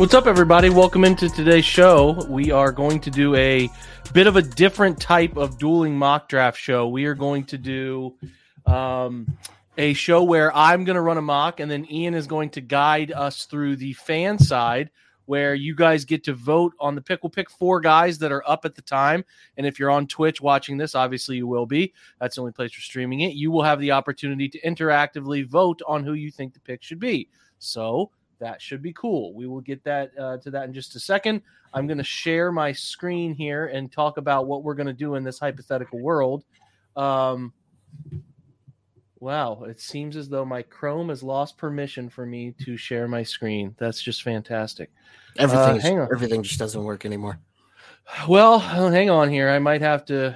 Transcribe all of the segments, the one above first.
What's up, everybody? Welcome into today's show. We are going to do a bit of a different type of dueling mock draft show. We are going to do a show where I'm going to run a mock, and then Ian is going to guide us through the fan side, where you guys get to vote on the pick. We'll pick four guys that are up at the time. And if you're on Twitch watching this, obviously you will be. That's the only place we're streaming it. You will have the opportunity to interactively vote on who you think the pick should be. So that should be cool. We will get that to that in just a second. I'm going to share my screen here and talk about what we're going to do in this hypothetical world. Wow, it seems as though my Chrome has lost permission for me to share my screen. That's just fantastic. Everything just doesn't work anymore. Well, hang on here. I might have to.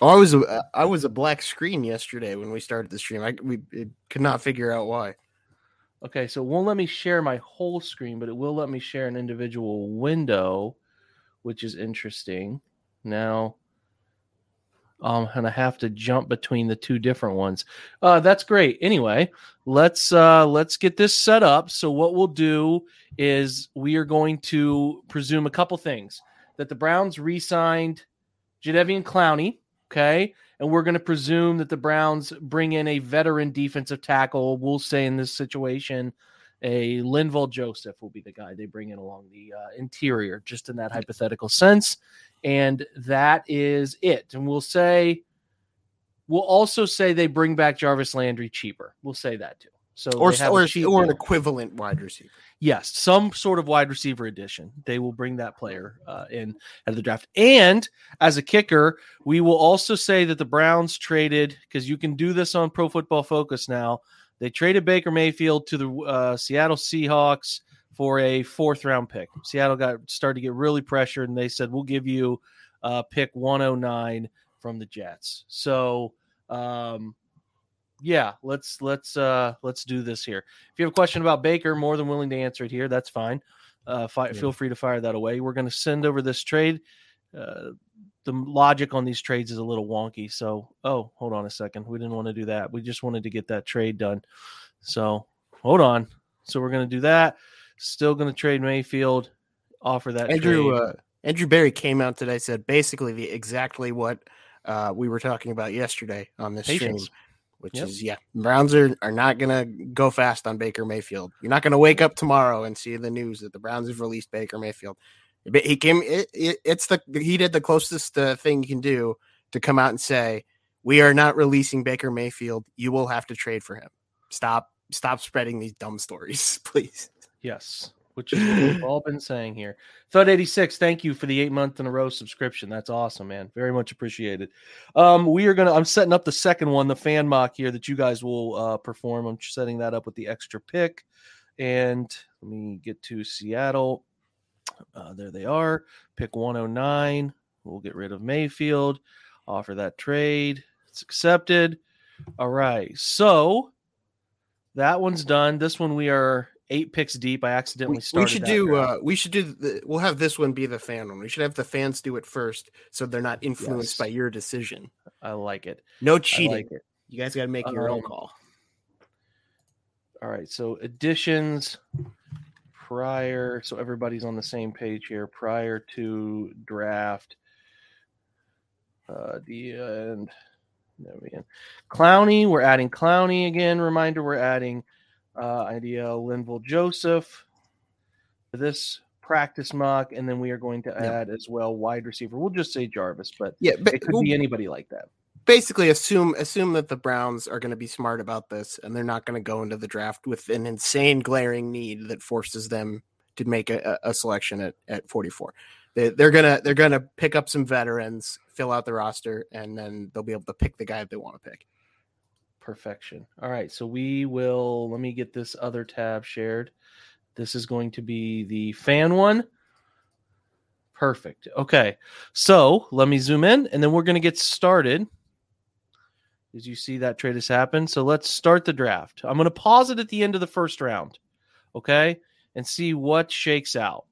I was a black screen yesterday when we started the stream. We could not figure out why. Okay, so it won't let me share my whole screen, but it will let me share an individual window, which is interesting. Now. And I have to jump between the two different ones. That's great. Anyway, let's get this set up. So what we'll do is we are going to presume a couple things. That the Browns re-signed Jadeveon Clowney, okay? And we're going to presume that the Browns bring in a veteran defensive tackle. We'll say in this situation, a Linval Joseph will be the guy they bring in along the interior, just in that hypothetical sense. And that is it. And we'll also say they bring back Jarvis Landry cheaper. We'll say that too. So or an equivalent wide receiver. Yes, some sort of wide receiver addition. They will bring that player in out of the draft. And as a kicker, we will also say that the Browns traded, because you can do this on Pro Football Focus now, they traded Baker Mayfield to the Seattle Seahawks for a fourth-round pick. Seattle started to get really pressured, and they said, we'll give you pick 109 from the Jets. So, let's do this here. If you have a question about Baker, more than willing to answer it here. That's fine. Feel free to fire that away. We're going to send over this trade. The logic on these trades is a little wonky. So, hold on a second. We didn't want to do that. We just wanted to get that trade done. So, hold on. So, we're going to do that. Still going to trade Mayfield, offer that trade. Andrew Berry came out today, said basically exactly what we were talking about yesterday on this stream, which is, Browns are not going to go fast on Baker Mayfield. You're not going to wake up tomorrow and see the news that the Browns have released Baker Mayfield. He came. He did the closest thing you can do to come out and say, we are not releasing Baker Mayfield. You will have to trade for him. Stop spreading these dumb stories, please. Yes, which is what we've all been saying here. Thud86, thank you for the 8-month in a row subscription. That's awesome, man. Very much appreciated. I'm setting up the second one, the fan mock here that you guys will perform. I'm setting that up with the extra pick. And let me get to Seattle. There they are. Pick 109. We'll get rid of Mayfield. Offer that trade. It's accepted. All right. So that one's done. This one we are 8 picks deep. I accidentally started. We'll have this one be the fan one. We should have the fans do it first, so they're not influenced by your decision. I like it. No cheating. Like it. You guys got to make your own call. All right. So additions prior. So everybody's on the same page here. Prior to draft. The end. There we go. Clowney. We're adding Clowney again. Reminder. We're adding. Linval Joseph for this practice mock, and then we are going to add as well wide receiver. We'll just say Jarvis, but it could be anybody like that. Basically, assume that the Browns are going to be smart about this, and they're not going to go into the draft with an insane glaring need that forces them to make a selection at 44. They're gonna pick up some veterans, fill out the roster, and then they'll be able to pick the guy they want to pick. Perfection. All right. So let me get this other tab shared. This is going to be the fan one. Perfect. Okay. So let me zoom in and then we're going to get started. As you see, that trade has happened. So let's start the draft. I'm going to pause it at the end of the first round. Okay. And see what shakes out.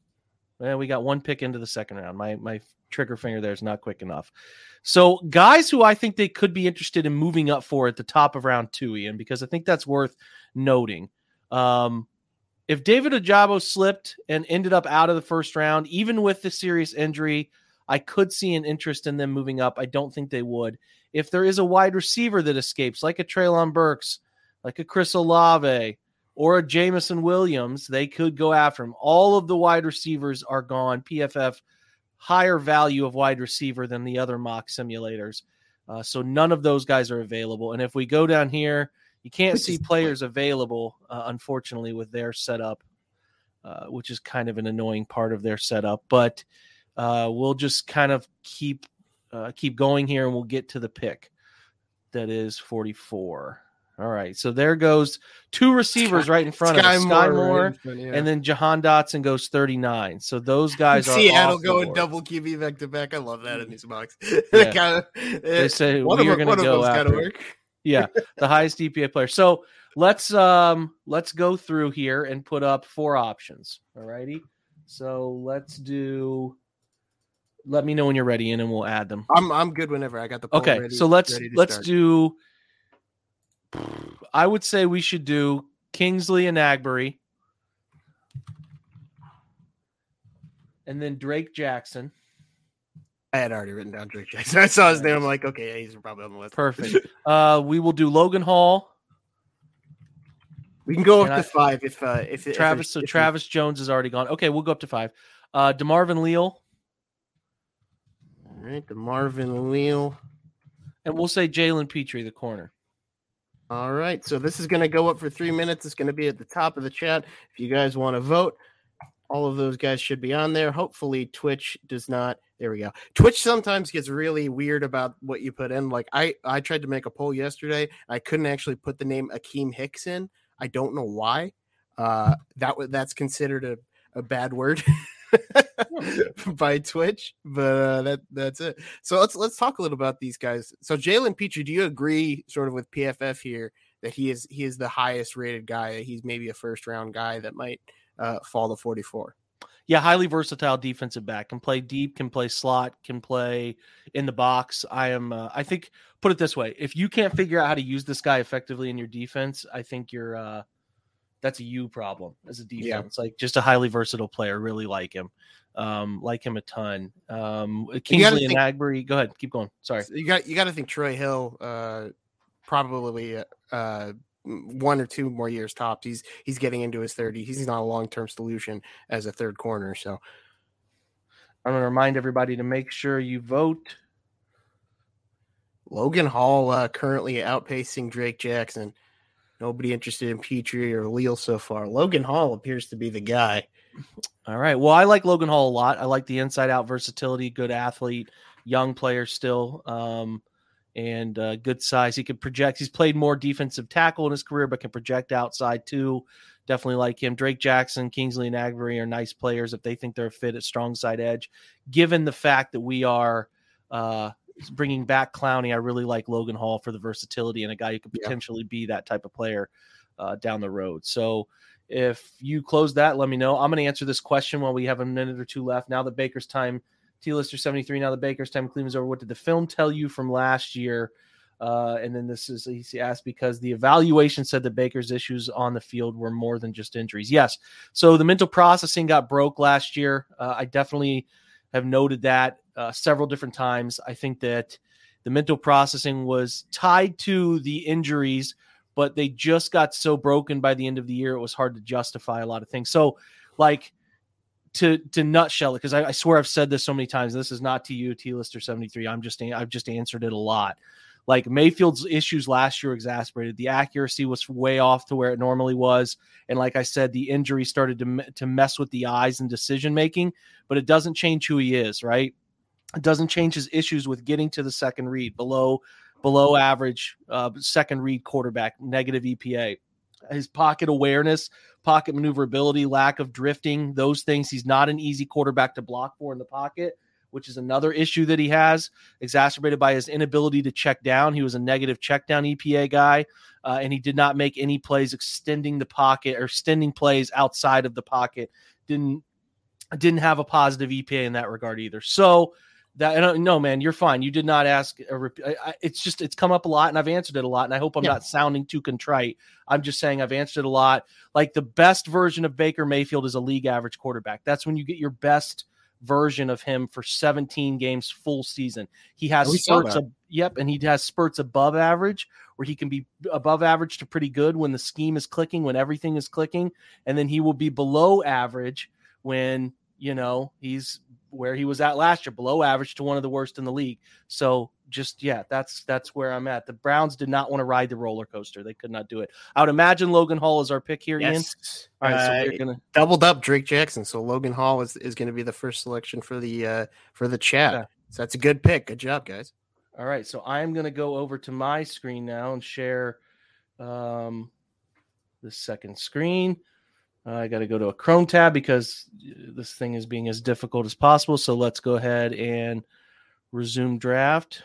Well, we got one pick into the second round. My trigger finger there is not quick enough. So guys who I think they could be interested in moving up for at the top of round 2, Ian, because I think that's worth noting. If David Ojabo slipped and ended up out of the first round, even with the serious injury, I could see an interest in them moving up. I don't think they would. If there is a wide receiver that escapes, like a Treylon Burks, like a Chris Olave, or a Jameson Williams, they could go after him. All of the wide receivers are gone. PFF, higher value of wide receiver than the other mock simulators. So none of those guys are available. And if we go down here, you can't see players available, unfortunately, with their setup, which is kind of an annoying part of their setup. But we'll just kind of keep going here, and we'll get to the pick that is 44. All right, so there goes two receivers right in front of us, Sky Moore, and then Jahan Dotson goes 39. So those guys are Seattle going double QB back to back. I love that in these mocks. Yeah. They say one we're going to go after. Yeah, the highest DPA player. So let's go through here and put up four options. All righty. So let's do. Let me know when you're ready, and then we'll add them. I'm good whenever I got the poll ready. So let's start. Do. I would say we should do Kingsley Enagbare, and then Drake Jackson. I had already written down Drake Jackson. I saw his name. I'm like, okay, yeah, he's probably on the list. Perfect. We will do Logan Hall. We can go up to five if Travis. Travis Jones is already gone. Okay, we'll go up to five. DeMarvin Leal. All right, DeMarvin Leal, and we'll say Jalen Pitre, the corner. All right, so this is going to go up for 3 minutes. It's going to be at the top of the chat. If you guys want to vote, all of those guys should be on there. Hopefully Twitch does not. There we go. Twitch sometimes gets really weird about what you put in. Like I tried to make a poll yesterday. I couldn't actually put the name Akeem Hicks in. I don't know why. That's considered a bad word by Twitch, but that's it. So let's talk a little about these guys. So Jalen Pitre, do you agree sort of with PFF here that he is the highest rated guy? He's maybe a first round guy that might fall to 44. Yeah, highly versatile defensive back. Can play deep, can play slot, can play in the box. I think, put it this way, if you can't figure out how to use this guy effectively in your defense, I think you're that's a you problem as a defense. Yeah. Like just a highly versatile player. Really like him a ton. Kingsley Enagbare. Go ahead. Keep going. Sorry. You got to think Troy Hill probably one or two more years tops. He's getting into his 30s. He's not a long-term solution as a third corner. So I'm going to remind everybody to make sure you vote. Logan Hall currently outpacing Drake Jackson. Nobody interested in Pitre or Leal so far. Logan Hall appears to be the guy. All right. Well, I like Logan Hall a lot. I like the inside-out versatility, good athlete, young player still, and good size. He can project. He's played more defensive tackle in his career, but can project outside too. Definitely like him. Drake Jackson, Kingsley, and Enagbare are nice players if they think they're fit at strong side edge. Given the fact that we are bringing back Clowney, I really like Logan Hall for the versatility and a guy who could potentially be that type of player down the road. So if you close that, let me know. I'm going to answer this question while we have a minute or two left. Now that Baker's time, T-Lister 73, now that Baker's time, Cleveland's over. What did the film tell you from last year? And then this is, he asked, because the evaluation said that Baker's issues on the field were more than just injuries. Yes. So the mental processing got broke last year. I definitely have noted that. Several different times. I think that the mental processing was tied to the injuries, but they just got so broken by the end of the year, it was hard to justify a lot of things. So like to nutshell it, because I swear I've said this so many times, this is not to you, T-Lister 73. I've just answered it a lot. Like Mayfield's issues last year exacerbated. The accuracy was way off to where it normally was. And like I said, the injury started to mess with the eyes and decision-making, but it doesn't change who he is, right? It doesn't change his issues with getting to the second read, below average second read quarterback, negative EPA. His pocket awareness, pocket maneuverability, lack of drifting, those things. He's not an easy quarterback to block for in the pocket, which is another issue that he has, exacerbated by his inability to check down. He was a negative check down EPA guy, and he did not make any plays extending the pocket or extending plays outside of the pocket. Didn't have a positive EPA in that regard either. So that I don't know, man, you're fine. You did not ask. It's just, it's come up a lot and I've answered it a lot. And I hope I'm not sounding too contrite. I'm just saying I've answered it a lot. Like the best version of Baker Mayfield is a league average quarterback. That's when you get your best version of him for 17 games full season. He has spurts of, and he has spurts above average where he can be above average to pretty good when the scheme is clicking, when everything is clicking. And then he will be below average when, you know, he's where he was at last year, below average to one of the worst in the league. So just, that's where I'm at. The Browns did not want to ride the roller coaster. They could not do it. I would imagine Logan Hall is our pick here, Ian. All right, so we're gonna doubled up Drake Jackson. So Logan Hall is going to be the first selection for the chat. Yeah. So that's a good pick. Good job, guys. All right. So I'm going to go over to my screen now and share the second screen. I got to go to a Chrome tab because this thing is being as difficult as possible. So let's go ahead and resume draft.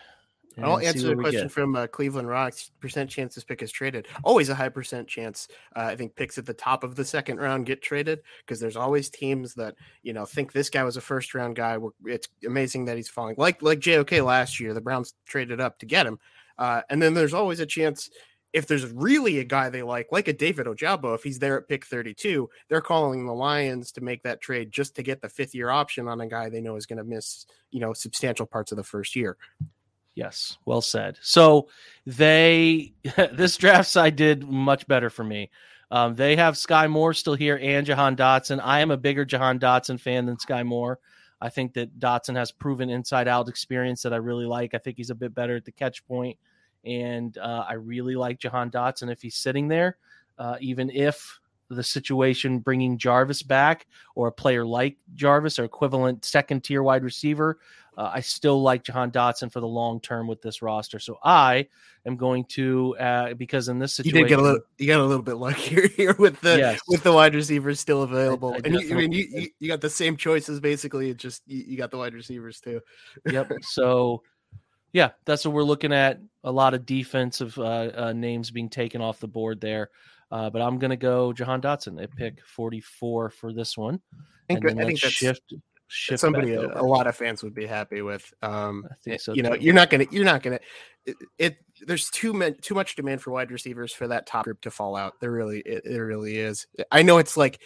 And I'll answer the question from Cleveland Rocks. Percent chance this pick is traded. Always a high percent chance. I think picks at the top of the second round get traded because there's always teams that, you know, think this guy was a first round guy. It's amazing that he's falling. Like JOK last year, the Browns traded up to get him. And then there's always a chance if there's really a guy they like a David Ojabo, if he's there at pick 32, they're calling the Lions to make that trade just to get the fifth-year option on a guy they know is going to miss, you know, substantial parts of the first year. Yes, well said. So this draft side did much better for me. They have Sky Moore still here and Jahan Dotson. I am a bigger Jahan Dotson fan than Sky Moore. I think that Dotson has proven inside-out experience that I really like. I think he's a bit better at the catch point. And I really like Jahan Dotson if he's sitting there, even if the situation bringing Jarvis back or a player like Jarvis or equivalent second-tier wide receiver, I still like Jahan Dotson for the long term with this roster. So I am going to because in this situation, you got a little bit luckier here with the wide receivers still available, and you got the same choices basically. It just you got the wide receivers too. Yep. So. Yeah, that's what we're looking at. A lot of defensive names being taken off the board there. But I'm going to go Jahan Dotson at pick 44 for this one. I think that's shift somebody a lot of fans would be happy with. I think so. You know, you're not going to. There's too much demand for wide receivers for that top group to fall out. There really is. I know it's like.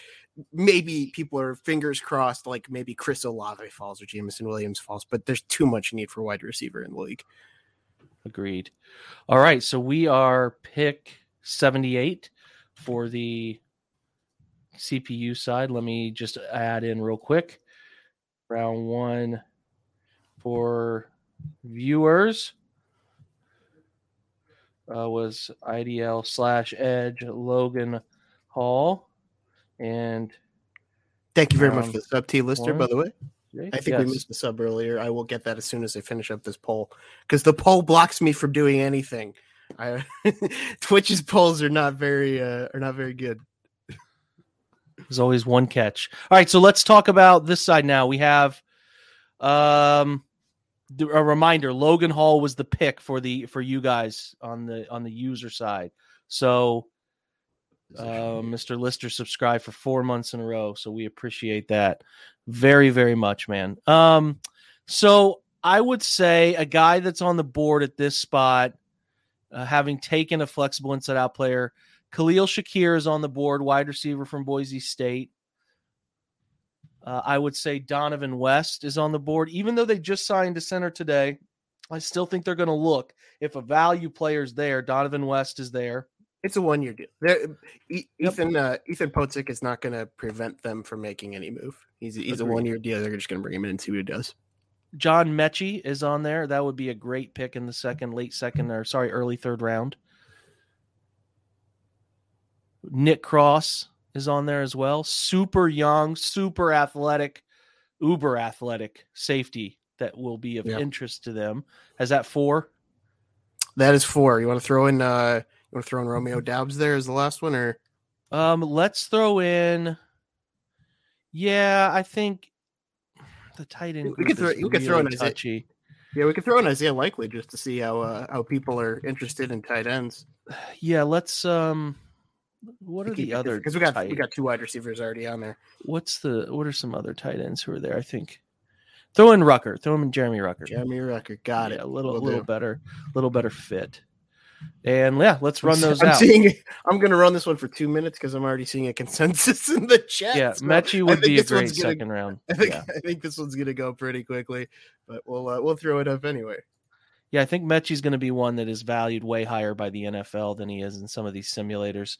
Maybe people are fingers crossed, like maybe Chris Olave falls or Jameson Williams falls, but there's too much need for wide receiver in the league. Agreed. All right. So we are pick 78 for the CPU side. Let me just add in real quick. Round one for viewers was IDL/Edge Logan Hall. And thank you very much for the sub, T-Lister, by the way. I think we missed the sub earlier. I will get that as soon as I finish up this poll because the poll blocks me from doing anything. Twitch's polls are not very good. There's always one catch. All right, so let's talk about this side now. We have a reminder: Logan Hall was the pick for you guys on the user side. So. Mr. Lister subscribed for 4 months in a row, so we appreciate that very, very much, man. So I would say a guy that's on the board at this spot, having taken a flexible inside-out player, Khalil Shakir is on the board, wide receiver from Boise State. I would say Donovan West is on the board, even though they just signed a center today. I still think they're going to look if a value player is there. Donovan West is there. It's a one-year deal. Ethan Podzick is not going to prevent them from making any move. He's a one-year deal. They're just going to bring him in and see what he does. John Metchie is on there. That would be a great pick in the early third round. Nick Cross is on there as well. Super young, super athletic, uber athletic safety that will be of interest to them. Is that 4? That is 4. You want to throw in? You want to throw in Romeo Doubs there as the last one, or let's throw in. Yeah, I think the tight end. We could throw in touchy. Yeah, we could throw in Isaiah Likely just to see how people are interested in tight ends. Yeah, let's. What are the other? Because we got 2 wide receivers already on there. What are some other tight ends who are there? I think Throw in Ruckert. Throw in Jeremy Ruckert. Jeremy Ruckert. Got it. A little better fit. And yeah, let's run those out. I'm going to run this one for 2 minutes because I'm already seeing a consensus in the chat. Yeah, so Metchie would be a great second round. I think this one's going to go pretty quickly, but we'll throw it up anyway. Yeah, I think Metchie's going to be one that is valued way higher by the NFL than he is in some of these simulators.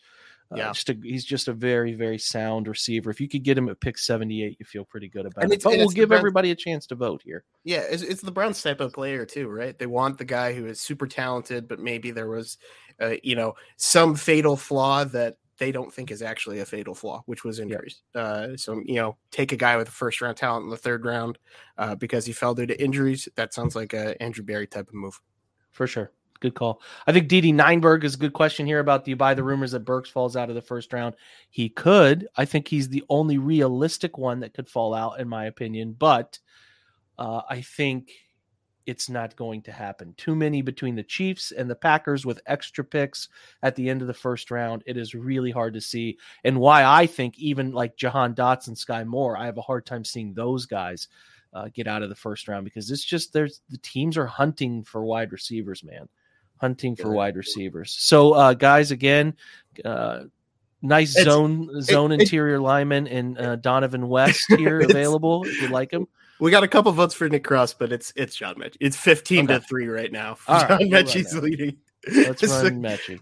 Yeah, he's just a very, very sound receiver. If you could get him at pick 78, you feel pretty good about it. But we'll give everybody a chance to vote here. Yeah, it's the Browns type of player too, right? They want the guy who is super talented, but maybe there was, some fatal flaw that they don't think is actually a fatal flaw, which was injuries. Yeah. Take a guy with a first round talent in the third round because he fell due to injuries. That sounds like a Andrew Berry type of move, for sure. Good call. I think D.D. Ninberg is a good question here about, do you buy the rumors that Burks falls out of the first round? He could. I think he's the only realistic one that could fall out, in my opinion. But I think it's not going to happen. Too many between the Chiefs and the Packers with extra picks at the end of the first round. It is really hard to see. And why I think even like Jahan Dotson, Sky Moore, I have a hard time seeing those guys get out of the first round because it's just the teams are hunting for wide receivers, man. Hunting for wide receivers. So, guys, again, nice zone interior lineman and Donovan West here available if you like him. We got a couple votes for Nick Cross, but it's John Metchie. It's 15 to 3 right now. All John right, Metchie's leading. Let's run Metchie.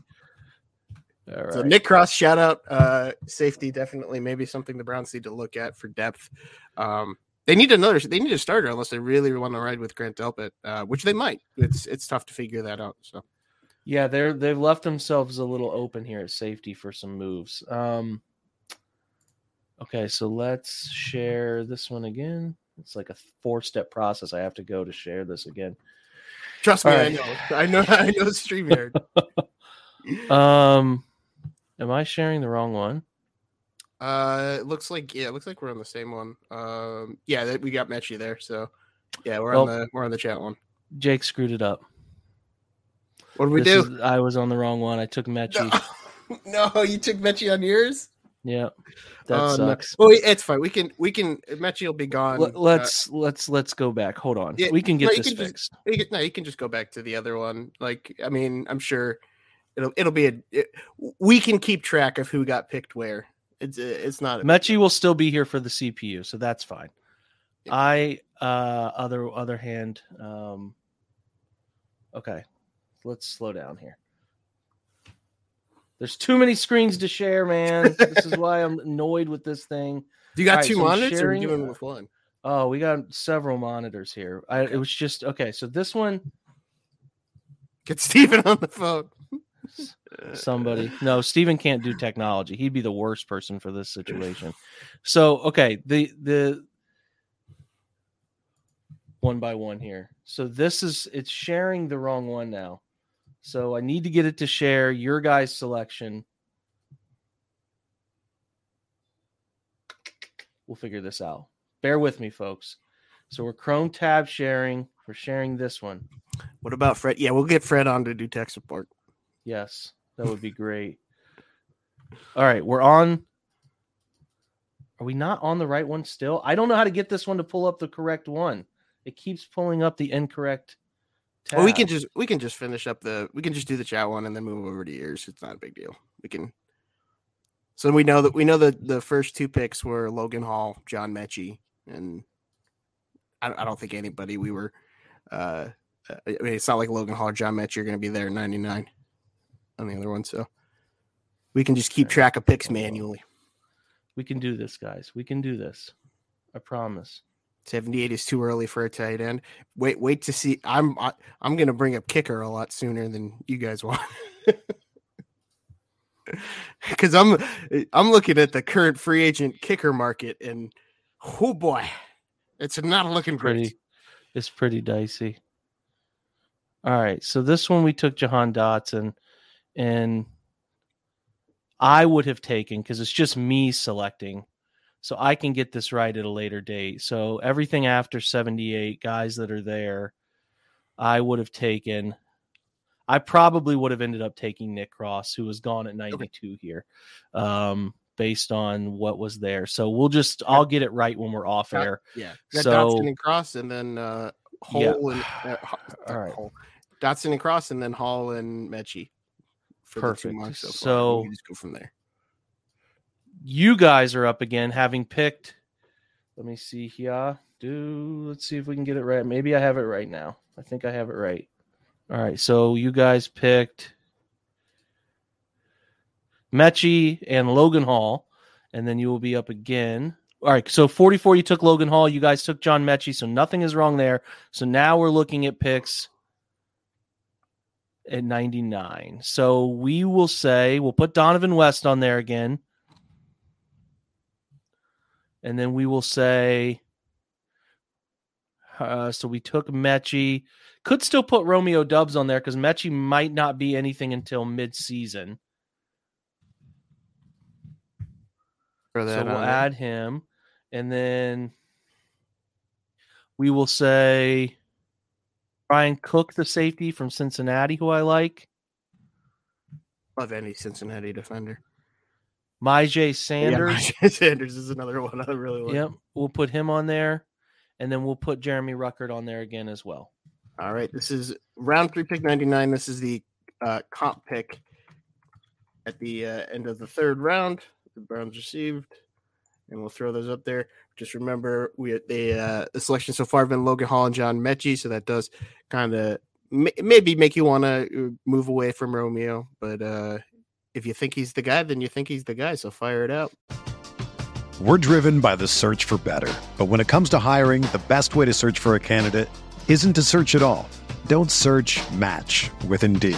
All right. So Nick Cross, shout out safety, definitely maybe something the Browns need to look at for depth. They need a starter unless they really want to ride with Grant Delpit, which they might. It's tough to figure that out. So, yeah, they've left themselves a little open here at safety for some moves. Okay, so let's share this one again. It's like a 4-step process. I have to go to share this again. Trust me, right. I know StreamYard. Am I sharing the wrong one? It looks like we're on the same one. We got Metchie there, so yeah, we're on the chat one. Jake screwed it up. What did we do? I was on the wrong one. I took Metchie. No, you took Metchie on yours. Yeah, that sucks. No. Well, it's fine. We can. Metchie will be gone. Let's go back. Hold on. Yeah, we can get this fixed. You can just go back to the other one. I'm sure it'll be we can keep track of who got picked where. It's not. Metchie will still be here for the CPU, so that's fine. Yeah. Other hand, okay, let's slow down here. There's too many screens to share, man. This is why I'm annoyed with this thing. Do you got two monitors, or are you doing with one? Oh, we got several monitors here. It was just okay. So this one, get Steven on the phone. Somebody. No, Steven can't do technology. He'd be the worst person for this situation. So, okay, the one by one here. So this is, it's sharing the wrong one now. So I need to get it to share your guys' selection. We'll figure this out. Bear with me, folks. So we're Chrome tab sharing. We're sharing this one. What about Fred? Yeah, we'll get Fred on to do tech support. Yes, that would be great. All right, we're on. Are we not on the right one still? I don't know how to get this one to pull up the correct one. It keeps pulling up the incorrect tab. Well, we can just finish up we can just do the chat one and then move over to yours. It's not a big deal. We can. So we know that the first two picks were Logan Hall, John Metchie, and I don't think anybody we were. It's not like Logan Hall, John Metchie are going to be there at 99. On the other one, so we can just keep track of picks manually. We can do this, guys. We can do this. I promise. 78 is too early for a tight end. Wait to see. I'm going to bring up kicker a lot sooner than you guys want, because I'm looking at the current free agent kicker market, and oh boy, it's not looking great. It's pretty dicey. All right, so this one we took Jahan Dotson. And I would have taken, because it's just me selecting, so I can get this right at a later date. So everything after 78, guys that are there, I would have taken. I probably would have ended up taking Nick Cross, who was gone at 92 here. based on what was there. So we'll just, I'll get it right when we're off air. Yeah. So Dotson and Cross, and then Hall and all right. Dotson and Cross, and then Hall and Metchie. Perfect. So just go from there. You guys are up again, having picked. Let me see here. Let's see if we can get it right. Maybe I have it right now. I think I have it right. All right. So you guys picked Metchie and Logan Hall, and then you will be up again. All right. So 44, you took Logan Hall. You guys took John Metchie. So nothing is wrong there. So now we're looking at picks at 99. So we will say we'll put Donovan West on there again. And then we will say, so we took Metchie. Could still put Romeo Dubs on there because Metchie might not be anything until midseason. So we'll add him. And then we will say Brian Cook, the safety from Cincinnati, who I like. Love any Cincinnati defender. Myjai Sanders. Yeah, Myjai Sanders is another one I really like. Yep, we'll put him on there, and then we'll put Jeremy Ruckert on there again as well. All right, this is round 3, pick 99. This is the comp pick at the end of the third round. The Browns received, and we'll throw those up there. Just remember, the selection so far have been Logan Hall and John Metchie, so that does kind of maybe make you want to move away from Romeo, but if you think he's the guy, then you think he's the guy, so fire it up. We're driven by the search for better. But when it comes to hiring, the best way to search for a candidate isn't to search at all. Don't search, match with Indeed.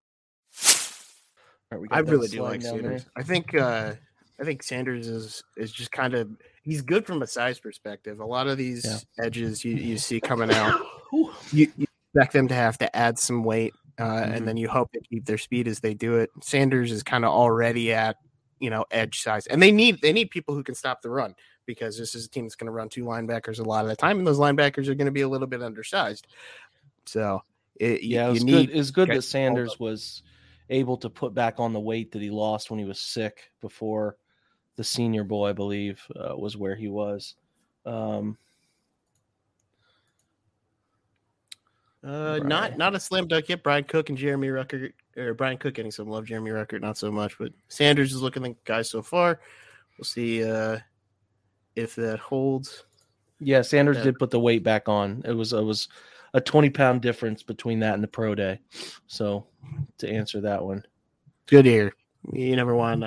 All right, I really do like Sanders. I think Sanders is just kind of – he's good from a size perspective. A lot of these edges you see coming out, you expect them to have to add some weight, and then you hope they keep their speed as they do it. Sanders is kind of already at, edge size. And they need people who can stop the run because this is a team that's going to run two linebackers a lot of the time, and those linebackers are going to be a little bit undersized. So it was good that Sanders was able to put back on the weight that he lost when he was sick before – the Senior Bowl, I believe, was where he was. Not a slam dunk yet. Brian Cook and Jeremy Ruckert, or Brian Cook getting some love. Jeremy Ruckert, not so much. But Sanders is looking the guy so far. We'll see if that holds. Yeah, Sanders did put the weight back on. It was a 20-pound difference between that and the pro day. So to answer that one, good ear. You never want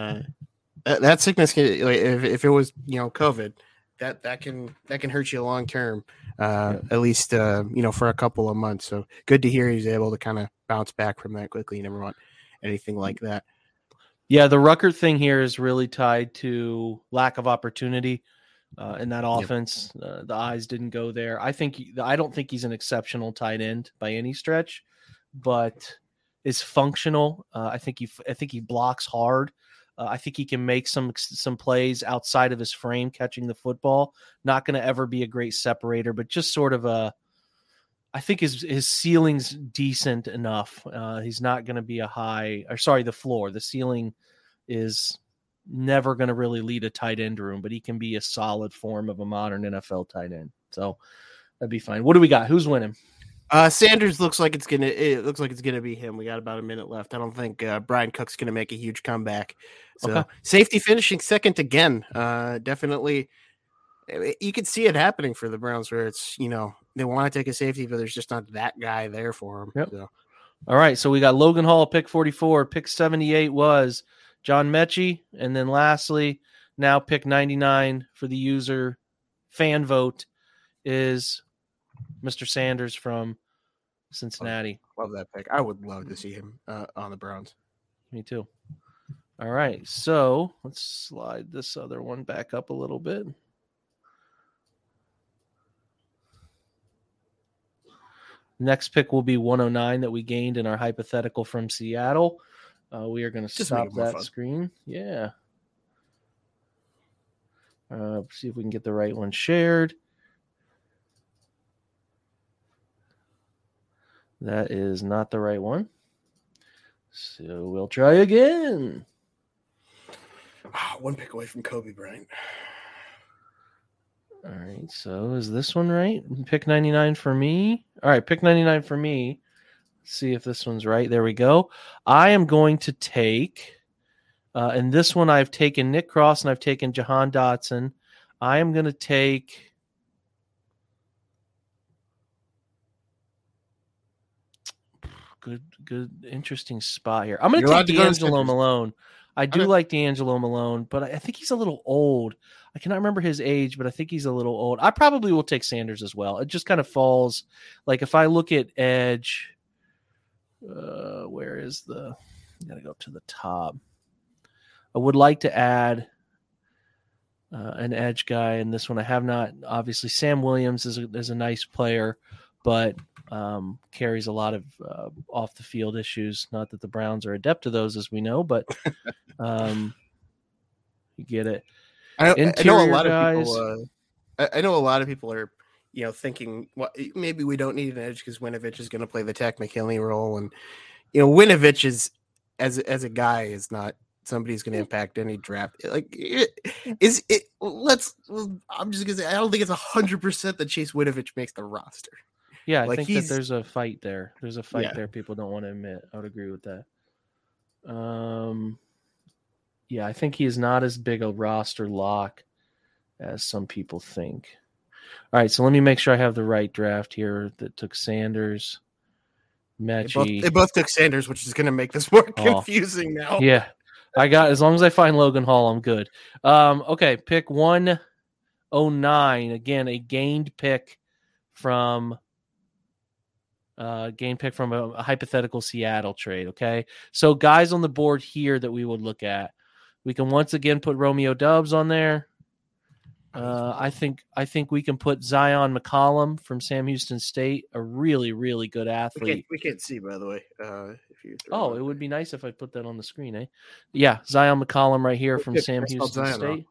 that sickness can, if it was, COVID, that can hurt you long term, at least, for a couple of months. So good to hear he's able to kind of bounce back from that quickly. You never want anything like that. Yeah, the Ruckert thing here is really tied to lack of opportunity in that offense. Yep. The eyes didn't go there. I don't think he's an exceptional tight end by any stretch, but is functional. I think he blocks hard. I think he can make some plays outside of his frame, catching the football. Not going to ever be a great separator, but just sort of a, I think his ceiling's decent enough. He's not going to be a high, or sorry, the floor. The ceiling is never going to really lead a tight end room, but he can be a solid form of a modern NFL tight end. So that'd be fine. What do we got? Who's winning? Sanders looks like it's gonna be him. We got about a minute left. I don't think Brian Cook's gonna make a huge comeback. So okay. Safety finishing second again. Definitely, you could see it happening for the Browns, where it's, you know, they want to take a safety, but there's just not that guy there for him. Yep. So. All right, so we got Logan Hall, pick 44. Pick 78 was John Metchie, and then lastly, now pick 99 for the user fan vote is Mr. Sanders from Cincinnati. Love that pick. I would love to see him on the Browns. Me too. All right, so let's slide this other one back up a little bit. Next pick will be 109 that we gained in our hypothetical from Seattle. We are going to stop that screen. Yeah. See if we can get the right one shared. That is not the right one. So we'll try again. Oh, one pick away from Kobe Bryant. All right. So is this one right? Pick 99 for me. All right. Pick 99 for me. Let's see if this one's right. There we go. I am going to take, and this one I've taken Nick Cross and I've taken Jahan Dotson. I am going to take good, interesting spot here. I'm going to take D'Angelo Malone. I do like D'Angelo Malone, but I think he's a little old. I cannot remember his age, but I think he's a little old. I probably will take Sanders as well. It just kind of falls. Like if I look at edge, where is the? I gotta go to the top. I would like to add an edge guy in this one. I have not. Obviously, Sam Williams is a nice player, but. Carries a lot of off the field issues. Not that the Browns are adept to those, as we know, but you get it. I know a lot of people are, you know, thinking, well, maybe we don't need an edge because Winovich is going to play the Tack McKinley role, and you know, Winovich is as a guy is not somebody who's going to impact any draft. Like, is it? I'm just going to say I don't think it's 100% that Chase Winovich makes the roster. Yeah, I think that there's a fight there. There's a fight there people don't want to admit. I would agree with that. Yeah, I think he is not as big a roster lock as some people think. All right, so let me make sure I have the right draft here that took Sanders, Metchie. They both took Sanders, which is going to make this more confusing now. Yeah, as long as I find Logan Hall, I'm good. Okay, pick 109. Again, a gained pick from... game pick from a hypothetical Seattle trade. Okay. So guys on the board here that we would look at, we can once again put Romeo Doubs on there. I think we can put Zion McCollum from Sam Houston State, a really, really good athlete. We can't see, by the way. It would be nice if I put that on the screen, eh? Yeah. Zion McCollum right here from Sam Houston State.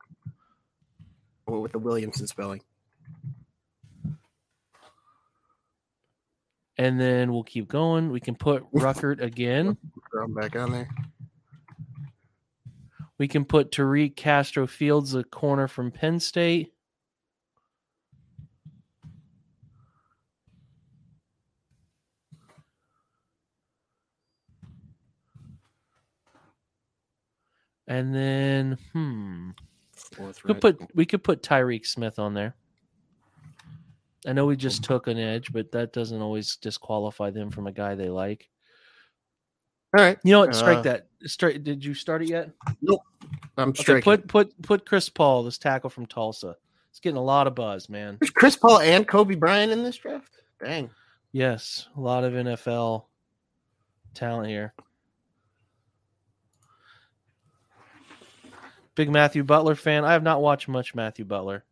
Well, with the Williamson spelling. And then we'll keep going. We can put Ruckert again. I'm back on there. We can put Tariq Castro Fields, a corner from Penn State. And then, we could put Tyreek Smith on there. I know we just took an edge, but that doesn't always disqualify them from a guy they like. All right. You know what? Strike that. Did you start it yet? Nope. I'm striking. Okay, put Chris Paul, this tackle from Tulsa. It's getting a lot of buzz, man. There's Chris Paul and Kobe Bryant in this draft? Dang. Yes. A lot of NFL talent here. Big Matthew Butler fan. I have not watched much Matthew Butler.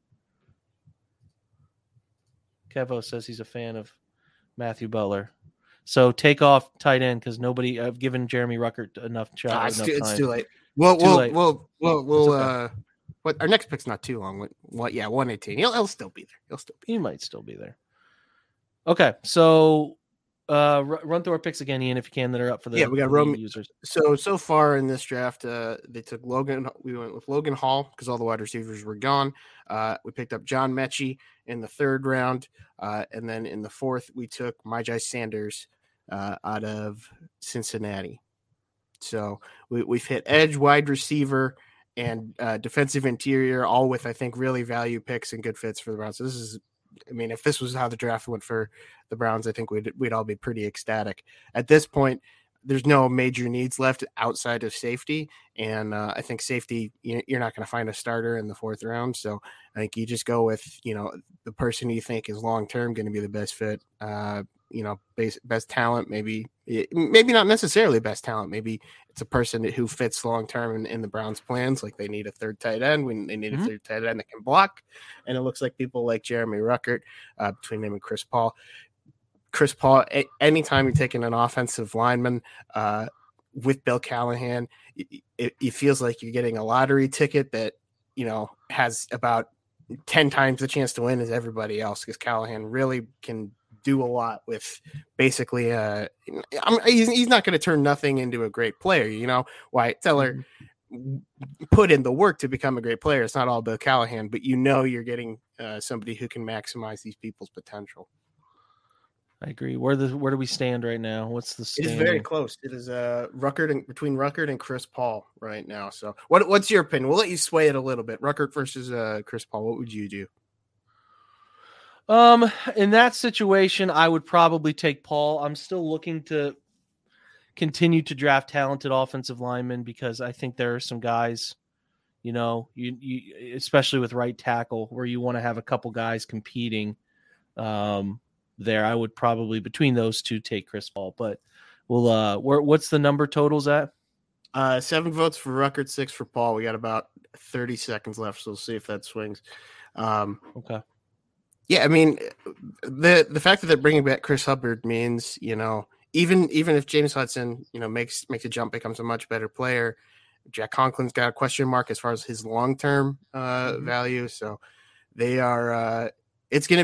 Kevo says he's a fan of Matthew Butler. So take off tight end because I've given Jeremy Ruckert enough time. It's too late. But our next pick's not too long. Yeah, 118. He'll still be there. He might still be there. Okay, so run through our picks again, Ian, if you can, that are up for the we got Roman users. So far in this draft, they took Logan. We went with Logan Hall because all the wide receivers were gone. We picked up John Metchie in the third round, and then in the fourth we took Myjai Sanders out of Cincinnati. So we've hit edge, wide receiver, and defensive interior, all with, I think, really value picks and good fits for the Browns. So this is, I mean, if this was how the draft went for the Browns, I think we'd all be pretty ecstatic. At this point, there's no major needs left outside of safety, and I think safety, you're not going to find a starter in the fourth round. So I think you just go with, the person you think is long-term going to be the best fit, best talent, maybe not necessarily best talent. Maybe it's a person who fits long-term in the Browns' plans. Like they need a third tight end when they need a third tight end that can block. And it looks like people like Jeremy Ruckert, between him and Chris Paul, anytime you're taking an offensive lineman, with Bill Callahan, it feels like you're getting a lottery ticket that, has about 10 times the chance to win as everybody else. Cause Callahan really can do a lot with basically he's not going to turn nothing into a great player. Wyatt Teller put in the work to become a great player. It's not all Bill Callahan, but you're getting somebody who can maximize these people's potential. I agree. Where do we stand right now? What's the standing? It is very close. It is between Ruckert and Chris Paul right now. So what's your opinion? We'll let you sway it a little bit. Ruckert versus Chris Paul. What would you do? In that situation, I would probably take Paul. I'm still looking to continue to draft talented offensive linemen because I think there are some guys, you especially with right tackle, where you want to have a couple guys competing. There, I would probably between those two take Chris Paul. But we'll what's the number totals at? 7 votes for Ruckert, 6 for Paul. We got about 30 seconds left, so we'll see if that swings. Okay. Yeah, I mean, the fact that they're bringing back Chris Hubbard means, even if James Hudson, makes a jump, becomes a much better player, Jack Conklin's got a question mark as far as his long-term value. So they are it's going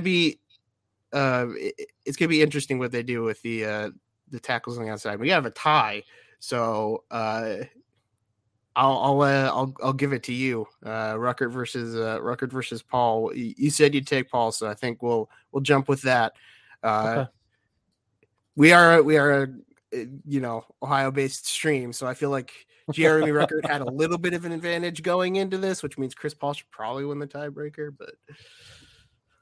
to be interesting what they do with the tackles on the outside. We have a tie, so I'll give it to you. Ruckert versus Paul. You said you'd take Paul, so I think we'll jump with that. Okay. We are Ohio-based stream, so I feel like Jeremy Ruckert had a little bit of an advantage going into this, which means Chris Paul should probably win the tiebreaker, but.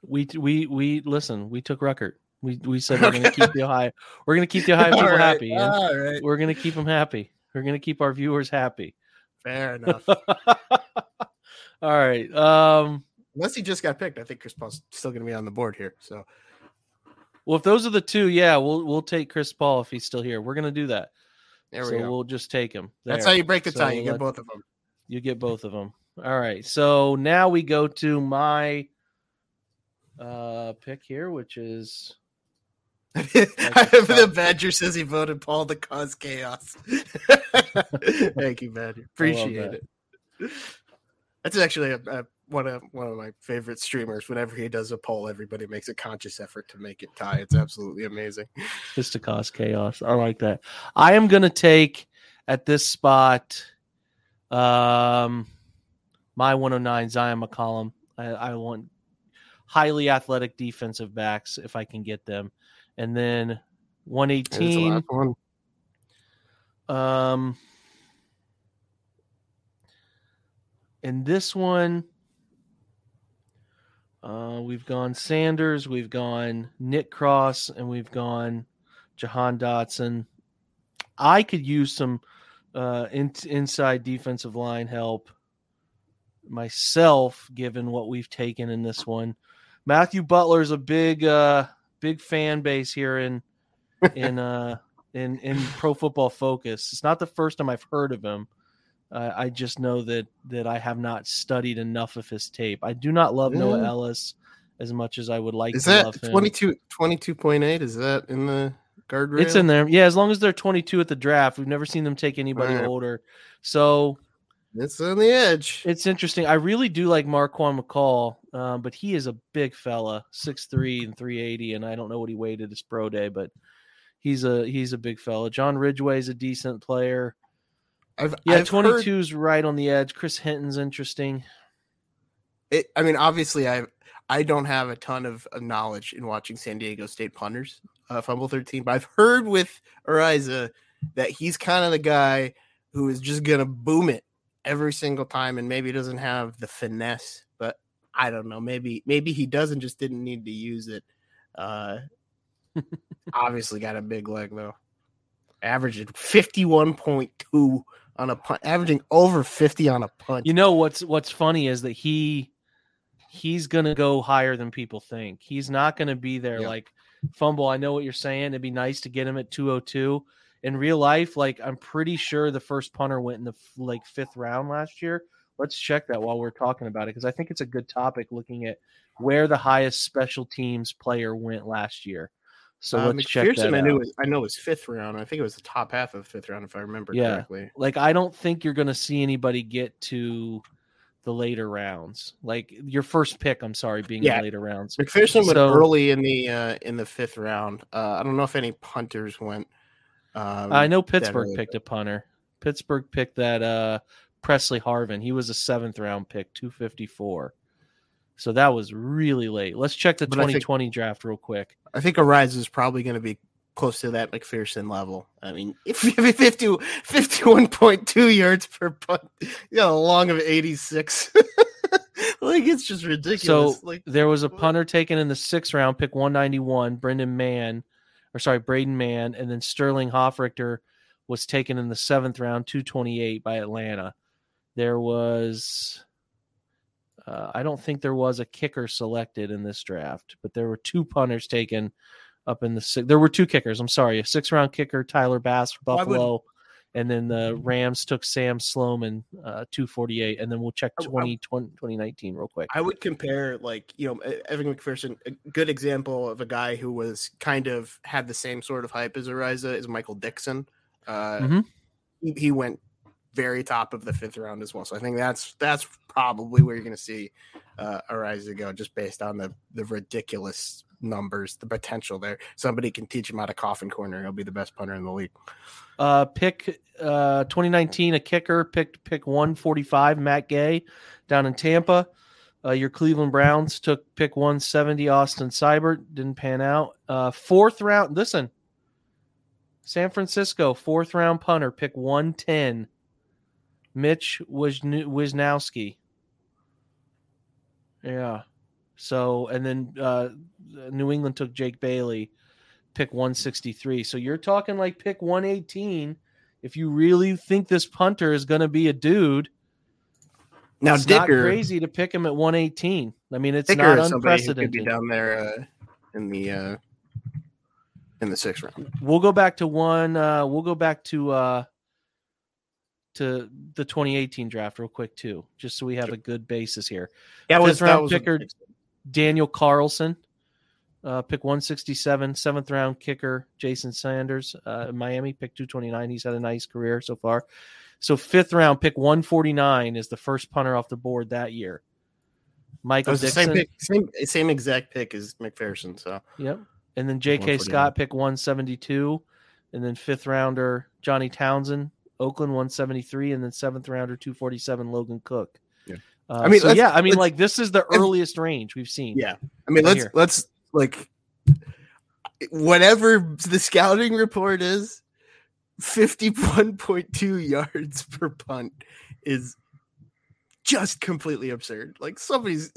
We took Ruckert. We said we're gonna keep the Ohio. We're gonna keep the Ohio people happy. All right. We're gonna keep them happy. We're gonna keep our viewers happy. Fair enough. All right. Unless he just got picked, I think Chris Paul's still gonna be on the board here. So, well, if those are the two, yeah, we'll take Chris Paul if he's still here. We're gonna do that. There we go. We'll just take him. There. That's how you break the tie. You get both of them. You get both of them. All right. So now we go to my. Pick here, which is the Badger says he voted Paul to cause chaos. Thank you, Badger. Appreciate it. That's actually one of my favorite streamers. Whenever he does a poll, everybody makes a conscious effort to make it tie. It's absolutely amazing. Just to cause chaos. I like that. I am gonna take at this spot my 109, Zion McCollum. I want highly athletic defensive backs if I can get them. And then 118. And this one, we've gone Sanders, we've gone Nick Cross, and we've gone Jahan Dotson. I could use some inside defensive line help myself, given what we've taken in this one. Matthew Butler is a big fan base here in Pro Football Focus. It's not the first time I've heard of him. I just know that I have not studied enough of his tape. I do not love Noah Ellis as much as I would like to love him. 22.8 is that in the guardrail? It's in there. Yeah, as long as they're 22 at the draft. We've never seen them take anybody older. So It's on the edge. It's interesting. I really do like Marquand McCall, but he is a big fella, 6'3" and 380, and I don't know what he weighed at his pro day, but he's a big fella. John Ridgeway's a decent player. 22's right on the edge. Chris Hinton's interesting. Obviously, I don't have a ton of knowledge in watching San Diego State punters, Fumble 13, but I've heard with Ariza that he's kind of the guy who is just going to boom it every single time and maybe doesn't have the finesse, but I don't know. Maybe he doesn't, just didn't need to use it. Obviously got a big leg, though. Averaging 51.2 on a punt, averaging over 50 on a punt. You know what's funny is that he's going to go higher than people think. He's not going to be there. Yep. Like, Fumble, I know what you're saying. It'd be nice to get him at 202. In real life, like, I'm pretty sure the first punter went in the fifth round last year. Let's check that while we're talking about it, because I think it's a good topic, looking at where the highest special teams player went last year. So let's check that out. I know it was fifth round. I think it was the top half of fifth round, if I remember correctly. Like, I don't think you're going to see anybody get to the later rounds. Like, your first pick, I'm sorry, being in later rounds. McPherson went early in the fifth round. I don't know if any punters went. I know Pittsburgh picked a punter. Pittsburgh picked that Presley Harvin. He was a seventh-round pick, 254. So that was really late. Let's check the 2020 draft real quick. I think Ariza is probably going to be close to that McPherson level. I mean, if you have 51.2 yards per punt, you got a long of 86. Like, it's just ridiculous. So there was a punter taken in the sixth round, pick 191, Braden Mann, and then Sterling Hoffrichter was taken in the seventh round, 228, by Atlanta. There was, I don't think there was a kicker selected in this draft, but there were two punters taken up in the sixth. There were two kickers. I'm sorry, a six-round kicker, Tyler Bass, Buffalo, and then the Rams took Sam Sloman, 248, and then we'll check 2019 real quick. I would compare, Evan McPherson, a good example of a guy who was kind of had the same sort of hype as Ariza is Michael Dixon. He went very top of the fifth round as well. So I think that's probably where you're going to see Ariza go, just based on the ridiculous numbers, the potential there. Somebody can teach him how to coffin corner. He'll be the best punter in the league. Pick 2019, a kicker picked pick 145, Matt Gay, down in Tampa. Your Cleveland Browns took pick 170, Austin Seibert. Didn't pan out. Fourth round. Listen, San Francisco, fourth round punter, pick 110, Mitch Wisnowski. Yeah. So, and then New England took Jake Bailey, pick 163. So you're talking like pick 118. If you really think this punter is going to be a dude, now it's not crazy to pick him at 118. I mean, it's not unprecedented. Could be down there in the sixth round. We'll go back to to the 2018 draft real quick too, just so we have a good basis here. Yeah, fifth round kicker Daniel Carlson, pick 167, seventh round kicker Jason Sanders, Miami, pick 229. He's had a nice career so far. So fifth round pick 149 is the first punter off the board that year. Michael Dixon, same exact pick as McPherson. So yep. And then J.K. Scott, pick 172, and then fifth rounder Johnny Townsend, Oakland, 173, and then seventh rounder 247, Logan Cook. Yeah. This is the earliest range we've seen. Yeah, I mean, let's whatever the scouting report is, 51.2 yards per punt is just completely absurd. Like, somebody's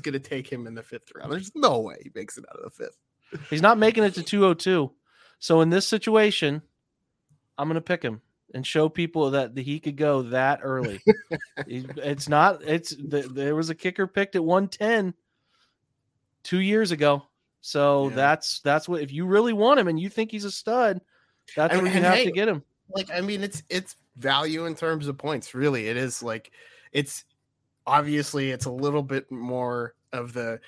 going to take him in the fifth round. There's no way he makes it out of the fifth. He's not making it to 202. So in this situation, I'm going to pick him and show people that he could go that early. There was a kicker picked at 110 2 years ago. So that's what, if you really want him and you think he's a stud, that's what you have to get him. It's value in terms of points. Really, it is it's a little bit more of the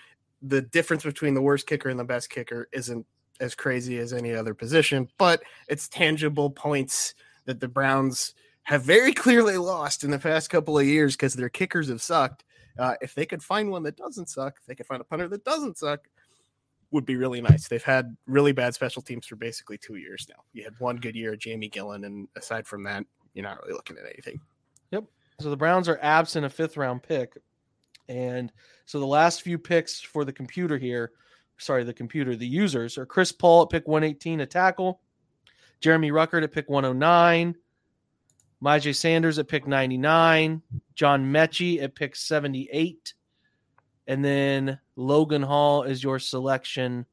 difference between the worst kicker and the best kicker isn't as crazy as any other position, but it's tangible points that the Browns have very clearly lost in the past couple of years because their kickers have sucked. If they could find one that doesn't suck, if they could find a punter that doesn't suck, would be really nice. They've had really bad special teams for basically 2 years now. You had one good year, Jamie Gillen, and aside from that, you're not really looking at anything. Yep. So the Browns are absent a fifth-round pick. And so the last few picks for the computer here, the users, are Chris Paul at pick 118, a tackle, Jeremy Ruckert at pick 109, Myjai Sanders at pick 99, John Metchie at pick 78, and then Logan Hall is your selection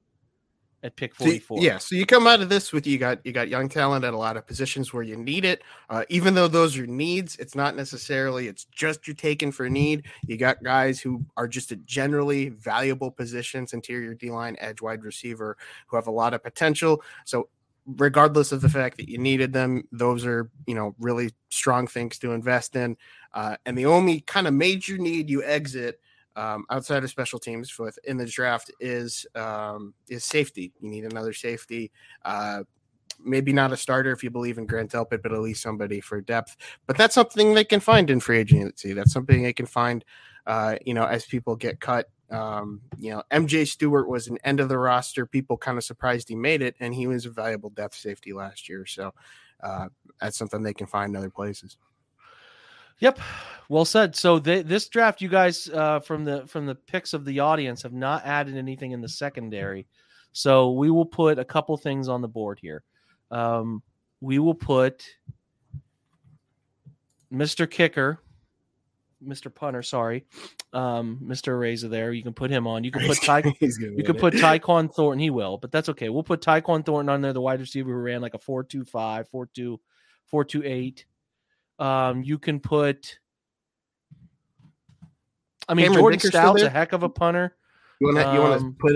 at pick 44. So you come out of this with you got young talent at a lot of positions where you need it. Even though those are needs, it's not necessarily it's just you're taking for need. You got guys who are just at generally valuable positions, interior D-line, edge, wide receiver, who have a lot of potential. So regardless of the fact that you needed them, those are, you know, really strong things to invest in. And the only kind of major need you exit outside of special teams within the draft is safety. You need another safety, maybe not a starter if you believe in Grant Delpit, but at least somebody for depth. But that's something they can find in free agency. That's something they can find, as people get cut. MJ Stewart was an end of the roster. People kind of surprised he made it, and he was a valuable depth safety last year. So that's something they can find in other places. Yep. Well said. So this draft, you guys from the picks of the audience have not added anything in the secondary. So we will put a couple things on the board here. We will put Mr. Ariza there. You can put him on. You can put Tyquan Thornton. He will, but that's okay. We'll put Tyquan Thornton on there, the wide receiver who ran like a 4.25, 4.2, 4.28. You can put. Jordan Stout's a heck of a punter. You want to put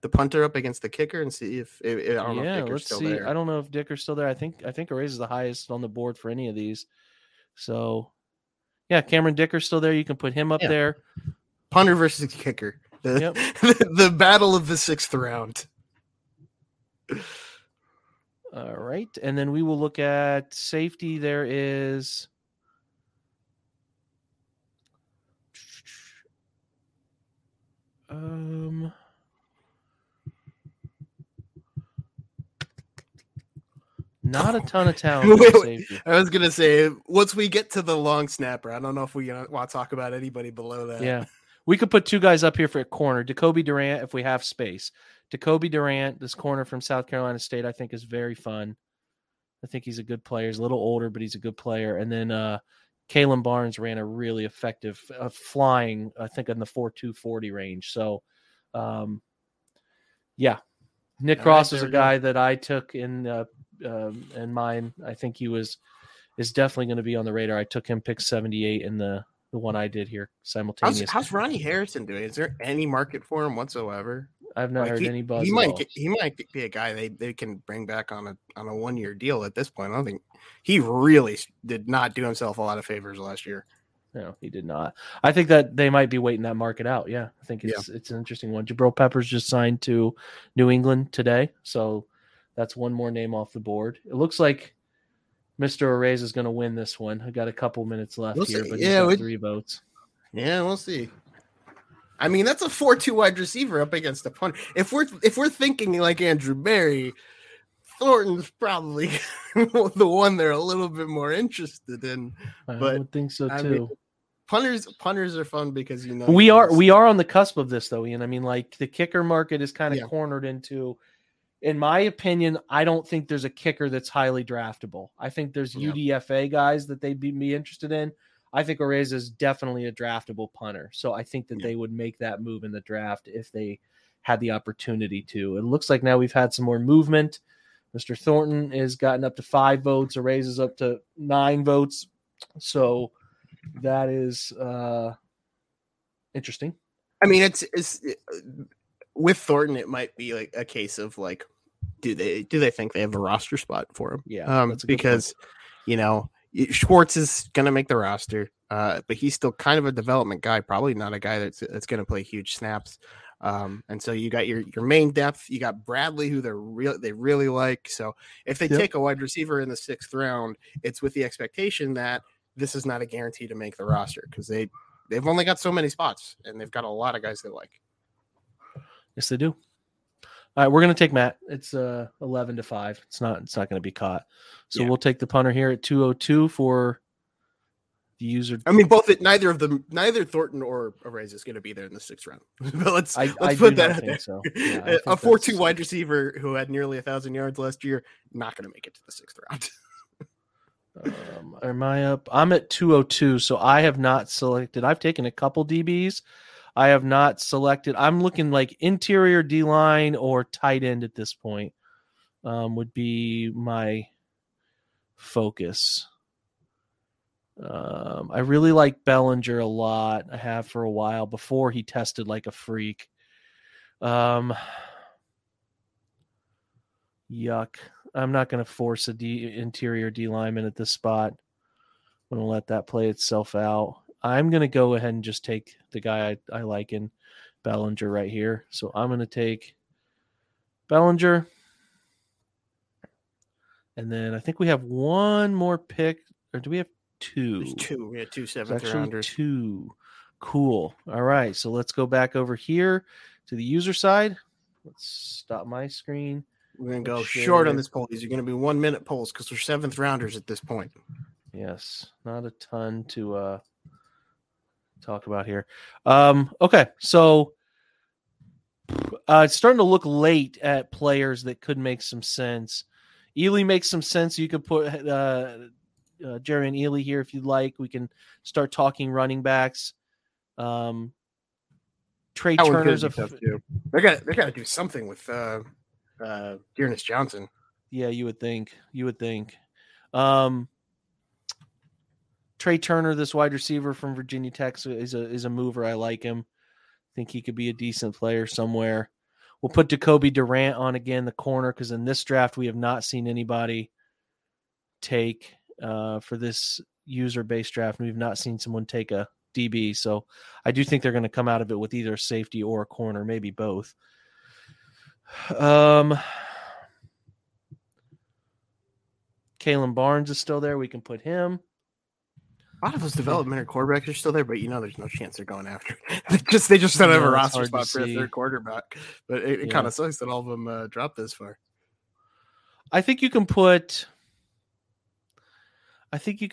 the punter up against the kicker and see if I don't know if Dicker's still there. I don't know if Dicker's still there. I think Ariza is the highest on the board for any of these. So. Yeah, Cameron Dicker's still there. You can put him up there. Punter versus kicker. The battle of the sixth round. All right. And then we will look at safety. There is not a ton of talent. Wait. I was going to say, once we get to the long snapper, I don't know if we want to talk about anybody below that. Yeah. We could put two guys up here for a corner. Jakoby Durant, if we have space. Jakoby Durant, this corner from South Carolina State, I think is very fun. I think he's a good player. He's a little older, but he's a good player. And then Kalen Barnes ran a really effective flying, I think, in the 4.240 range. So, Nick Cross is a guy that I took in and mine, I think he is definitely going to be on the radar. I took him pick 78 in the one I did here simultaneously. How's Ronnie Harrison doing? Is there any market for him whatsoever? I've not heard any buzz. He might be a guy they can bring back on a 1 year deal at this point. I don't think he really did not do himself a lot of favors last year. No, he did not. I think that they might be waiting that market out. Yeah, I think it's an interesting one. Jabril Peppers just signed to New England today, so. That's one more name off the board. It looks like Mr. Ariza is going to win this one. I got a couple minutes left here, but he's got 3 votes. Yeah, we'll see. I mean, that's a 4.2 wide receiver up against a punter. If we're thinking like Andrew Berry, Thornton's probably the one they're a little bit more interested in. I would think so too. I mean, punters are fun because we are on the cusp of this though, Ian. I mean, like the kicker market is kind of cornered into. In my opinion, I don't think there's a kicker that's highly draftable. I think there's UDFA guys that they'd be interested in. I think Ariza is definitely a draftable punter. So I think that they would make that move in the draft if they had the opportunity to. It looks like now we've had some more movement. Mr. Thornton has gotten up to 5 votes. Ariza's up to 9 votes. So that is interesting. I mean, it's with Thornton, it might be like a case of like, do they think they have a roster spot for him? Yeah, because Schwartz is going to make the roster, but he's still kind of a development guy. Probably not a guy that's going to play huge snaps. And so you got your main depth. You got Bradley, who they really like. So if they take a wide receiver in the 6th round, it's with the expectation that this is not a guarantee to make the roster because they've only got so many spots and they've got a lot of guys they like. Yes, they do. All right, we're going to take Matt. It's 11-5. It's not going to be caught. So we'll take the punter here at 2:02 for the user. I mean, neither Thornton or Ariza is going to be there in the 6th round. But let's put that out there. So. Yeah, a 4-2 wide receiver who had nearly 1,000 yards last year, not going to make it to the 6th round. Am I up? I'm at 2:02, so I have not selected. I've taken a couple DBs. I have not selected. I'm looking like interior D-line or tight end at this point would be my focus. I really like Bellinger a lot. I have for a while before he tested like a freak. Yuck. I'm not going to force a interior D lineman at this spot. I'm going to let that play itself out. I'm going to go ahead and just take the guy I like in Bellinger right here. So I'm going to take Bellinger. And then I think we have one more pick. Or do we have two? There's two. We had two 7th rounders. Two. Cool. All right. So let's go back over here to the user side. Let's stop my screen. We're going to go short on this poll. These are going to be 1-minute polls because they're 7th rounders at this point. Yes. Not a ton to talk about here. Okay. So it's starting to look late at players that could make some sense. Ely makes some sense. You could put Jerry and Ely here if you'd like. We can start talking running backs. Trey Turner's a too. They got to do something with Dearness Johnson. Yeah, you would think. Trey Turner, this wide receiver from Virginia Tech, is a mover. I like him. I think he could be a decent player somewhere. We'll put Jakoby Durant on again, the corner, because in this draft we have not seen anybody take for this user-based draft. And we've not seen someone take a DB. So I do think they're going to come out of it with either a safety or a corner, maybe both. Kalen Barnes is still there. We can put him. A lot of those developmental quarterbacks are still there, but there's no chance they're going after. They just don't have a roster spot for a third quarterback. But it kind of sucks that all of them dropped this far. I think you can put. Let's see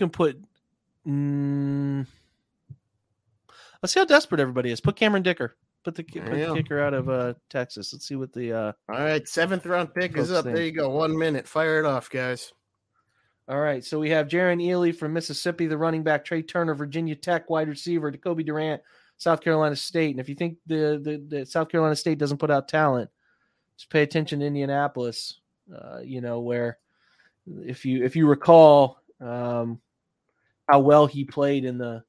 how desperate everybody is. Put Cameron Dicker. Put the kicker out of Texas. Let's see what the all right, 7th round pick is up. There you go. 1 minute. Fire it off, guys. All right. So we have Jaron Ely from Mississippi, the running back, Trey Turner, Virginia Tech, wide receiver, Jakoby Durant, South Carolina State. And if you think the South Carolina State doesn't put out talent, just pay attention to Indianapolis. Where if you recall how well he played in the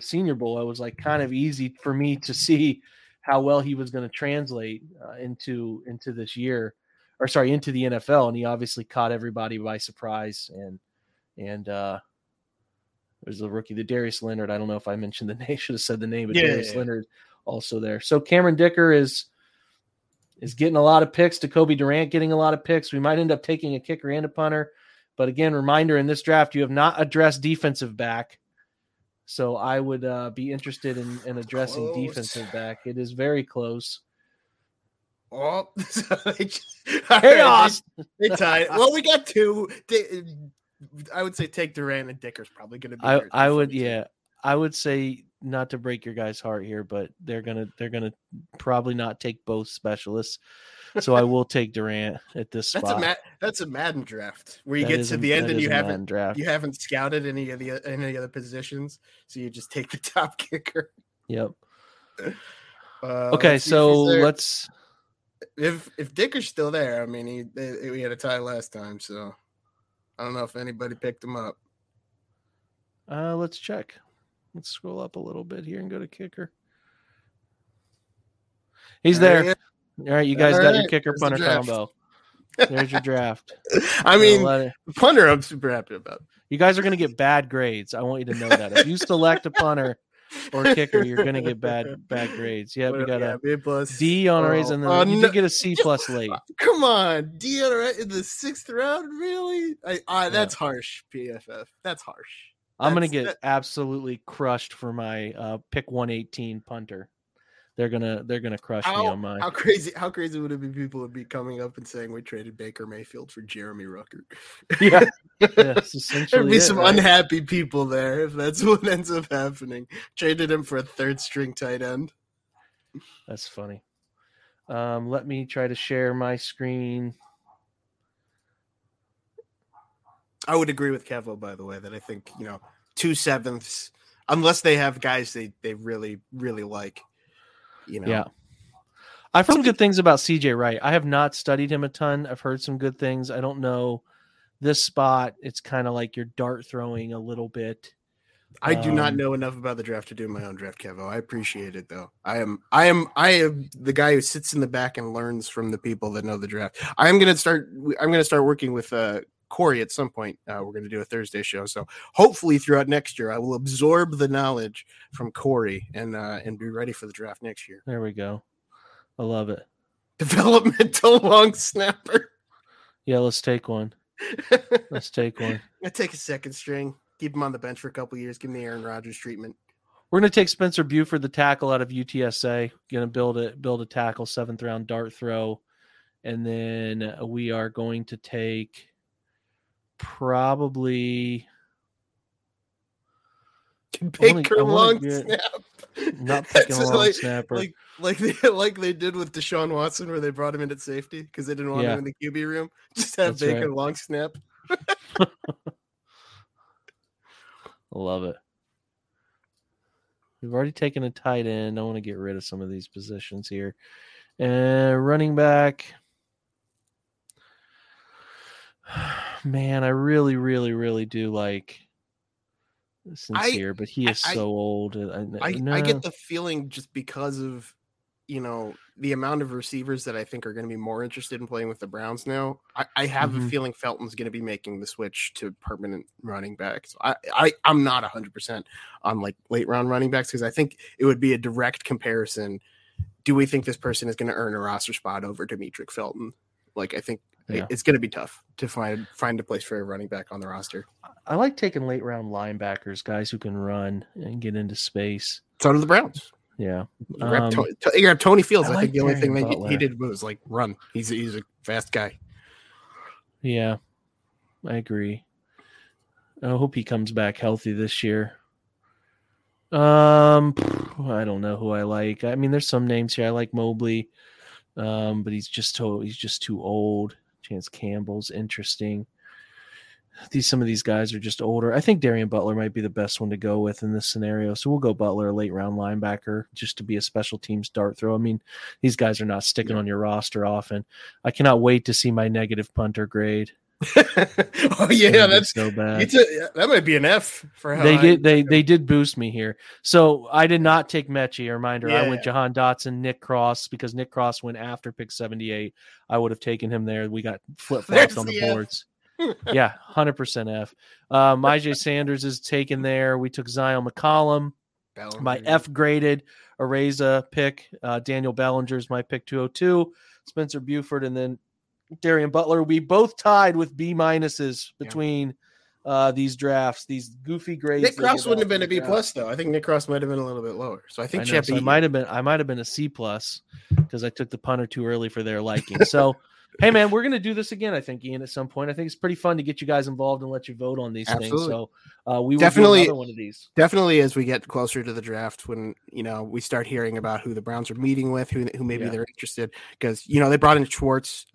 Senior Bowl, it was like kind of easy for me to see how well he was going to translate into this year, or sorry, into the NFL. And he obviously caught everybody by surprise. And there's the rookie, the Darius Leonard. I don't know if I mentioned the name, should have said the name, but Darius Leonard also there. So Cameron Dicker is getting a lot of picks. Jakoby Durant getting a lot of picks. We might end up taking a kicker and a punter, but again, reminder in this draft, you have not addressed defensive back. So I would be interested in addressing defensive back. It is very close. Oh, chaos! They tied. Well, we got two. I would say take Durant, and Dicker's probably going to be. I would say not to break your guys' heart here, but they're gonna probably not take both specialists. So I will take Durant at this spot. That's a Madden draft where you get to the end and you haven't scouted any other positions, so you just take the top kicker. Yep. Okay, so let's. If Dicker's still there, I mean, we had a tie last time, so I don't know if anybody picked him up. Let's check. Let's scroll up a little bit here and go to kicker. He's there. All right, you guys got your kicker punter combo. There's your draft. I mean, punter, I'm super happy about. You guys are going to get bad grades. I want you to know that. If you select a punter, or kicker, you're going to get bad grades. Yeah, we got a plus. D on Ariza, and then you did get a C plus late. Come on, D on Ariza in the sixth round, really? That's harsh, PFF. That's harsh. I'm going to get absolutely crushed for my pick 118 punter. They're gonna crush me on mine. How crazy would it be? People would be coming up and saying we traded Baker Mayfield for Jeremy Ruckert. Yeah, that's essentially. There'd be some unhappy people there if that's what ends up happening. Traded him for a third string tight end. That's funny. Let me try to share my screen. I would agree with Kevo, by the way, that I think 2/7, unless they have guys they really really like. Yeah, I've heard good things about CJ Wright. I have not studied him a ton. I've heard some good things. I don't know this spot. It's kind of like you're dart throwing a little bit. I do not know enough about the draft to do my own draft, Kevo. I appreciate it though. I am the guy who sits in the back and learns from the people that know the draft. I'm gonna start working with Corey at some point. We're gonna do a Thursday show, so hopefully throughout next year I will absorb the knowledge from Corey and be ready for the draft next year. There we go. I love it. Developmental long snapper. Yeah, let's take one. I take a second string. Keep him on the bench for a couple years. Give him the Aaron Rodgers treatment. We're gonna take Spencer Buford, the tackle out of UTSA. Gonna build a tackle, 7th round dart throw, and then we are going to take. Probably Baker snap. Not picking a long snapper. Like they did with Deshaun Watson where they brought him in at safety because they didn't want him in the QB room. Just have Baker long snap. I love it. We've already taken a tight end. I want to get rid of some of these positions here. And running back. Man, I really, really, really do like Sincere, but he is so old. I get the feeling just because of, the amount of receivers that I think are going to be more interested in playing with the Browns now. I have a feeling Felton's going to be making the switch to permanent running backs. I'm not 100% on like late round running backs because I think it would be a direct comparison. Do we think this person is going to earn a roster spot over Demetric Felton? Like, I think. Yeah. It's going to be tough to find a place for a running back on the roster. I like taking late round linebackers, guys who can run and get into space. It's out of the Browns. Yeah. You grab Tony Fields. I think the only thing that he did was like run. He's a fast guy. Yeah, I agree. I hope he comes back healthy this year. I don't know who I like. I mean, there's some names here. I like Mobley, but he's just too old. Chance Campbell's interesting. Some of these guys are just older. I think Darian Butler might be the best one to go with in this scenario. So we'll go Butler, a late round linebacker, just to be a special teams dart throw. I mean, these guys are not sticking on your roster often. I cannot wait to see my negative punter grade. Oh yeah, that's so bad. That might be an F for how they did boost me here. So I did not take Metchie. A reminder, I went Jahan Dotson, Nick Cross, because Nick Cross went after pick 78. I would have taken him there. We got flip flops on the boards. Yeah, 100% F. Myjai Sanders is taken there. We took Zion McCollum. Bellinger. My F graded Ariza pick. Daniel Bellinger is my pick 202. Spencer Buford, and then Darian Butler. We both tied with B minuses between these drafts, these goofy grades. Nick Cross wouldn't have been a B plus though. I think Nick Cross might have been a little bit lower. So I think I might have been a C plus because I took the punter too early for their liking. So hey man, we're gonna do this again. I think Ian at some point. I think it's pretty fun to get you guys involved and let you vote on these things. So we will do another one of these. Definitely, as we get closer to the draft, when we start hearing about who the Browns are meeting with, who maybe they're interested, because they brought in Schwartz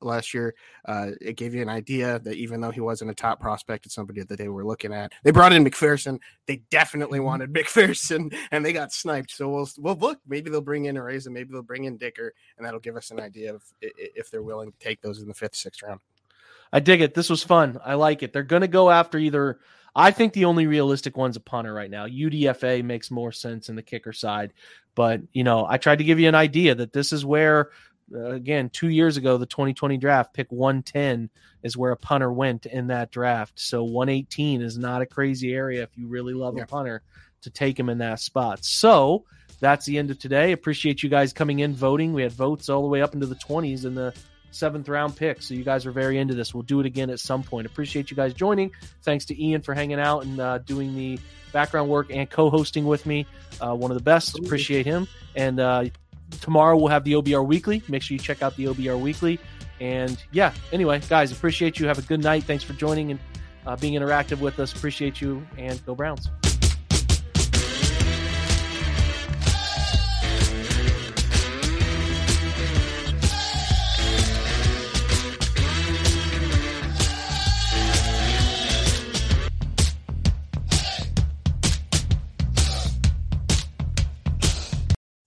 last year. It gave you an idea that even though he wasn't a top prospect, it's somebody that they were looking at. They brought in McPherson. They definitely wanted McPherson, and they got sniped. So we'll look. Maybe they'll bring in Ariza. Maybe they'll bring in Dicker, and that'll give us an idea of if they're willing to take those in the 5th, 6th round. I dig it. This was fun. I like it. They're going to go after either. I think the only realistic one's a punter right now. UDFA makes more sense in the kicker side, but I tried to give you an idea that this is where, again, 2 years ago, the 2020 draft pick 110 is where a punter went in that draft. So 118 is not a crazy area if you really love a punter. to take him in that spot. So that's the end of today. Appreciate you guys coming in, voting. We had votes all the way up into the 20s in the 7th round pick. So you guys are very into this. We'll do it again at some point. Appreciate you guys joining. Thanks to Ian for hanging out and doing the background work and co-hosting with me. One of the best. Appreciate him. And tomorrow we'll have the OBR Weekly. Make sure you check out the OBR Weekly. And yeah, anyway, guys, appreciate you. Have a good night. Thanks for joining and being interactive with us. Appreciate you, and go Browns.